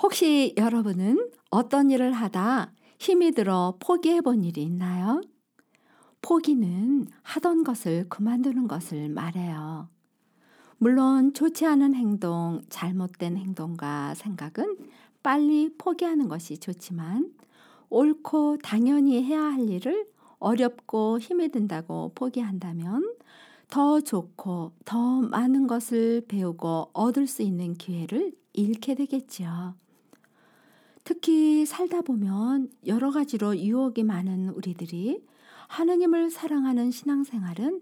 혹시 여러분은 어떤 일을 하다 힘이 들어 포기해본 일이 있나요? 포기는 하던 것을 그만두는 것을 말해요. 물론 좋지 않은 행동, 잘못된 행동과 생각은 빨리 포기하는 것이 좋지만 옳고 당연히 해야 할 일을 어렵고 힘이 든다고 포기한다면 더 좋고 더 많은 것을 배우고 얻을 수 있는 기회를 잃게 되겠지요. 특히 살다 보면 여러 가지로 유혹이 많은 우리들이 하느님을 사랑하는 신앙생활은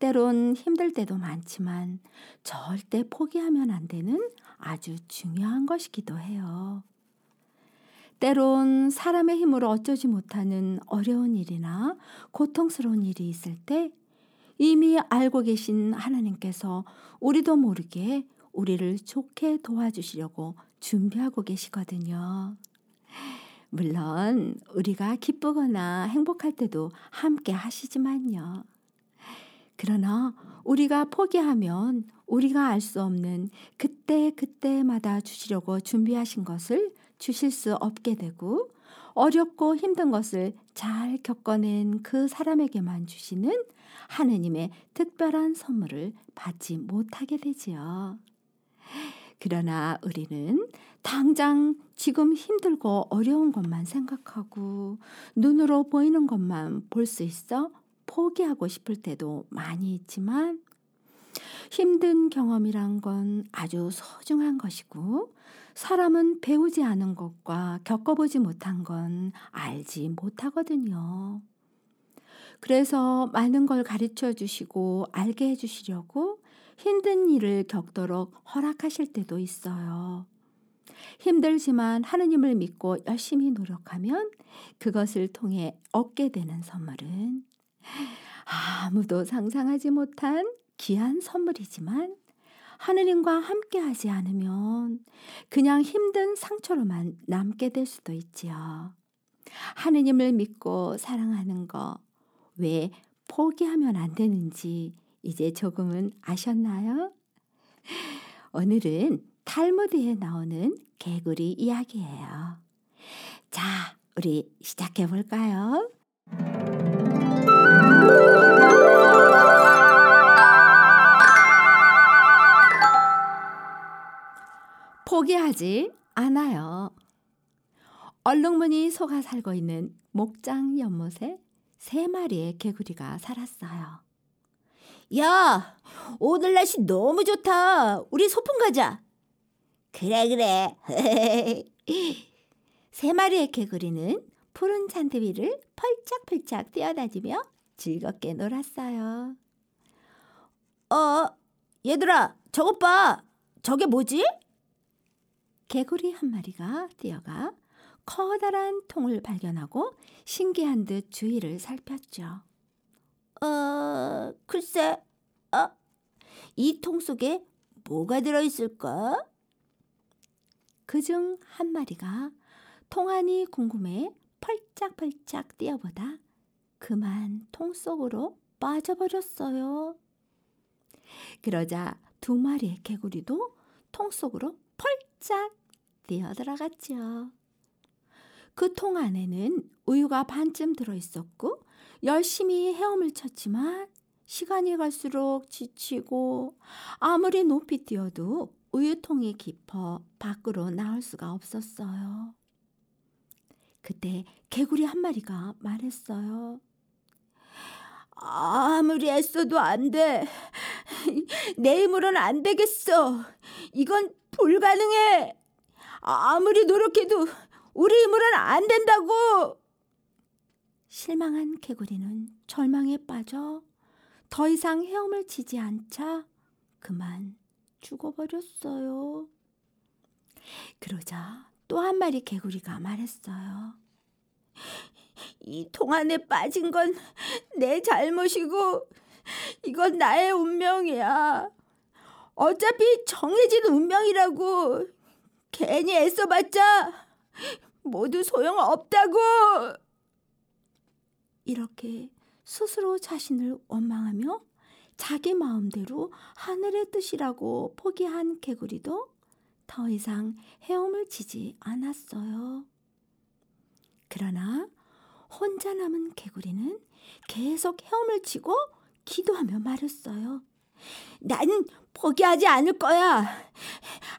때론 힘들 때도 많지만 절대 포기하면 안 되는 아주 중요한 것이기도 해요. 때론 사람의 힘으로 어쩌지 못하는 어려운 일이나 고통스러운 일이 있을 때 이미 알고 계신 하나님께서 우리도 모르게 우리를 좋게 도와주시려고 준비하고 계시거든요. 물론 우리가 기쁘거나 행복할 때도 함께 하시지만요. 그러나 우리가 포기하면 우리가 알 수 없는 그때그때마다 주시려고 준비하신 것을 주실 수 없게 되고 어렵고 힘든 것을 잘 겪어낸 그 사람에게만 주시는 하느님의 특별한 선물을 받지 못하게 되지요. 그러나 우리는 당장 지금 힘들고 어려운 것만 생각하고 눈으로 보이는 것만 볼 수 있어 포기하고 싶을 때도 많이 있지만 힘든 경험이란 건 아주 소중한 것이고 사람은 배우지 않은 것과 겪어보지 못한 건 알지 못하거든요. 그래서 많은 걸 가르쳐 주시고 알게 해주시려고 힘든 일을 겪도록 허락하실 때도 있어요. 힘들지만 하느님을 믿고 열심히 노력하면 그것을 통해 얻게 되는 선물은 아무도 상상하지 못한 귀한 선물이지만 하느님과 함께하지 않으면 그냥 힘든 상처로만 남게 될 수도 있지요. 하느님을 믿고 사랑하는 거 왜 포기하면 안 되는지 이제 조금은 아셨나요? 오늘은 탈무드에 나오는 개구리 이야기예요. 자, 우리 시작해 볼까요? 포기하지 않아요. 얼룩무늬 소가 살고 있는 목장 연못에 3마리의 개구리가 살았어요. 야, 오늘 날씨 너무 좋다. 우리 소풍 가자. 그래. 3마리의 개구리는 푸른 잔디 위를 펄쩍펄쩍 뛰어다니며 즐겁게 놀았어요. 얘들아, 저것 봐. 저게 뭐지? 개구리 한 마리가 뛰어가 커다란 통을 발견하고 신기한 듯 주위를 살폈죠. 글쎄, 이 통 속에 뭐가 들어있을까? 그중 한 마리가 통 안이 궁금해 펄짝펄짝 뛰어보다 그만 통 속으로 빠져버렸어요. 그러자 2마리의 개구리도 통 속으로 펄짝 뛰어들어갔죠. 그 통 안에는 우유가 반쯤 들어있었고 열심히 헤엄을 쳤지만 시간이 갈수록 지치고 아무리 높이 뛰어도 우유통이 깊어 밖으로 나올 수가 없었어요. 그때 개구리 한 마리가 말했어요. 아무리 애써도 안 돼. 내 힘으로는 안 되겠어. 이건 불가능해. 아무리 노력해도 우리 힘으로는 안 된다고! 실망한 개구리는 절망에 빠져 더 이상 헤엄을 치지 않자 그만 죽어버렸어요. 그러자 또 한 마리 개구리가 말했어요. 이 동안에 빠진 건 내 잘못이고 이건 나의 운명이야. 어차피 정해진 운명이라고 괜히 애써봤자 모두 소용없다고. 이렇게 스스로 자신을 원망하며 자기 마음대로 하늘의 뜻이라고 포기한 개구리도 더 이상 헤엄을 치지 않았어요. 그러나 혼자 남은 개구리는 계속 헤엄을 치고 기도하며 말했어요. 난 포기하지 않을 거야.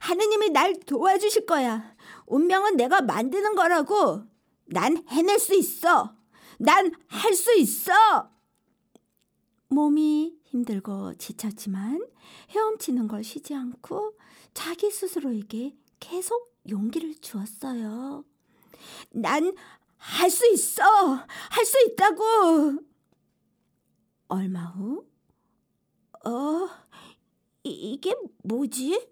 하느님이 날 도와주실 거야. 운명은 내가 만드는 거라고. 난 해낼 수 있어. 난 할 수 있어. 몸이 힘들고 지쳤지만 헤엄치는 걸 쉬지 않고 자기 스스로에게 계속 용기를 주었어요. 난 할 수 있어. 할 수 있다고. 얼마 후 이게 뭐지?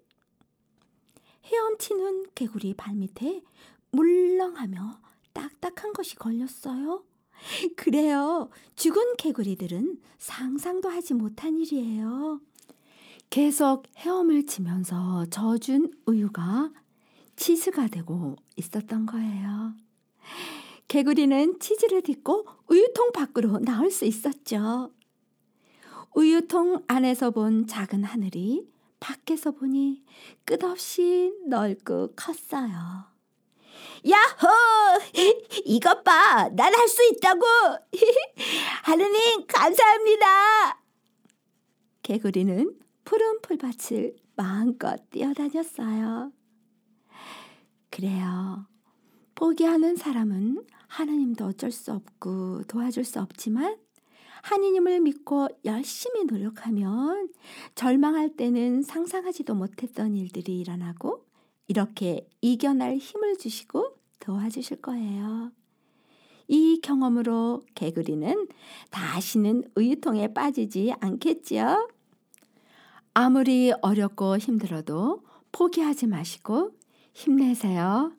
헤엄치는 개구리 발밑에 물렁하며 딱딱한 것이 걸렸어요. 그래요. 죽은 개구리들은 상상도 하지 못한 일이에요. 계속 헤엄을 치면서 젖은 우유가 치즈가 되고 있었던 거예요. 개구리는 치즈를 딛고 우유통 밖으로 나올 수 있었죠. 우유통 안에서 본 작은 하늘이 밖에서 보니 끝없이 넓고 컸어요. 야호! 이것 봐! 난 할 수 있다고! 하느님 감사합니다! 개구리는 푸른 풀밭을 마음껏 뛰어다녔어요. 그래요. 포기하는 사람은 하느님도 어쩔 수 없고 도와줄 수 없지만 하느님을 믿고 열심히 노력하면 절망할 때는 상상하지도 못했던 일들이 일어나고 이렇게 이겨낼 힘을 주시고 도와주실 거예요. 이 경험으로 개구리는 다시는 우유통에 빠지지 않겠지요. 아무리 어렵고 힘들어도 포기하지 마시고 힘내세요.